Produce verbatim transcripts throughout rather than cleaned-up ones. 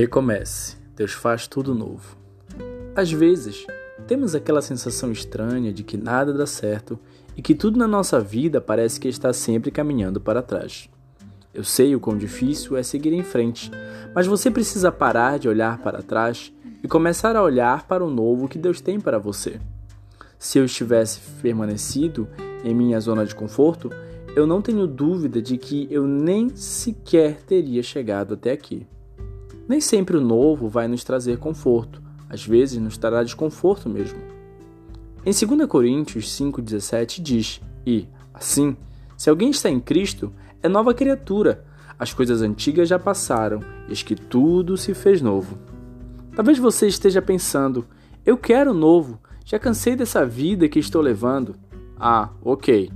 Recomece, Deus faz tudo novo. Às vezes, temos aquela sensação estranha de que nada dá certo e que tudo na nossa vida parece que está sempre caminhando para trás. Eu sei o quão difícil é seguir em frente, mas você precisa parar de olhar para trás e começar a olhar para o novo que Deus tem para você. Se eu estivesse permanecido em minha zona de conforto, eu não tenho dúvida de que eu nem sequer teria chegado até aqui. Nem sempre o novo vai nos trazer conforto, às vezes nos trará desconforto mesmo. Em dois Coríntios cinco dezessete diz: "E, assim, se alguém está em Cristo, é nova criatura, as coisas antigas já passaram, eis que tudo se fez novo." Talvez você esteja pensando: eu quero novo, já cansei dessa vida que estou levando. Ah, ok.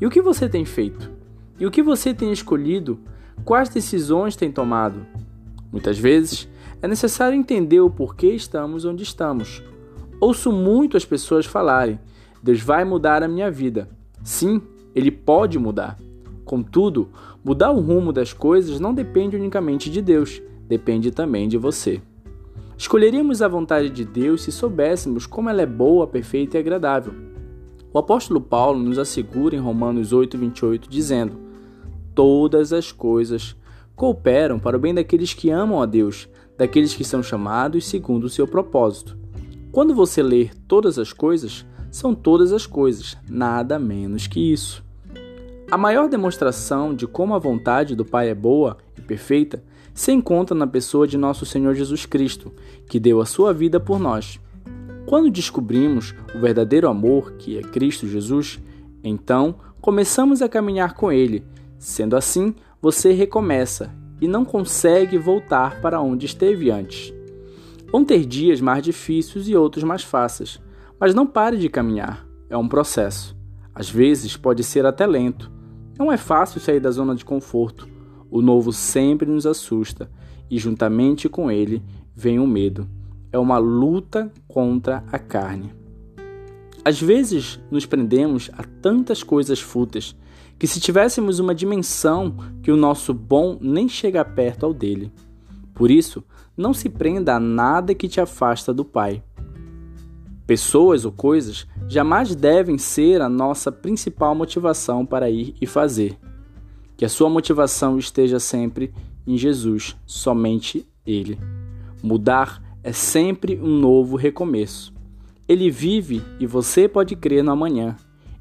E o que você tem feito? E o que você tem escolhido? Quais decisões tem tomado? Muitas vezes, é necessário entender o porquê estamos onde estamos. Ouço muito as pessoas falarem: Deus vai mudar a minha vida. Sim, Ele pode mudar. Contudo, mudar o rumo das coisas não depende unicamente de Deus, depende também de você. Escolheríamos a vontade de Deus se soubéssemos como ela é boa, perfeita e agradável. O apóstolo Paulo nos assegura em Romanos oito, vinte e oito, dizendo: "Todas as coisas cooperam para o bem daqueles que amam a Deus, daqueles que são chamados segundo o seu propósito." Quando você ler todas as coisas, são todas as coisas, nada menos que isso. A maior demonstração de como a vontade do Pai é boa e perfeita se encontra na pessoa de nosso Senhor Jesus Cristo, que deu a sua vida por nós. Quando descobrimos o verdadeiro amor, que é Cristo Jesus, então começamos a caminhar com Ele. Sendo assim, você recomeça e não consegue voltar para onde esteve antes. Vão ter dias mais difíceis e outros mais fáceis, mas não pare de caminhar, é um processo. Às vezes pode ser até lento. Não é fácil sair da zona de conforto. O novo sempre nos assusta e, juntamente com ele, vem o medo. É uma luta contra a carne. Às vezes nos prendemos a tantas coisas fúteis que, se tivéssemos uma dimensão que o nosso bom nem chega perto ao dele. Por isso, não se prenda a nada que te afasta do Pai. Pessoas ou coisas jamais devem ser a nossa principal motivação para ir e fazer. Que a sua motivação esteja sempre em Jesus, somente Ele. Mudar é sempre um novo recomeço. Ele vive e você pode crer no amanhã.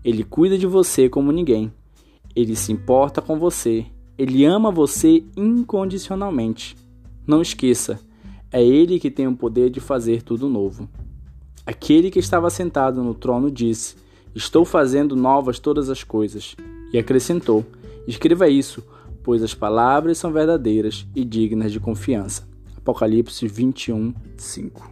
Ele cuida de você como ninguém. Ele se importa com você. Ele ama você incondicionalmente. Não esqueça, é Ele que tem o poder de fazer tudo novo. Aquele que estava sentado no trono disse: "Estou fazendo novas todas as coisas." E acrescentou: "Escreva isso, pois as palavras são verdadeiras e dignas de confiança." Apocalipse vinte e um, cinco.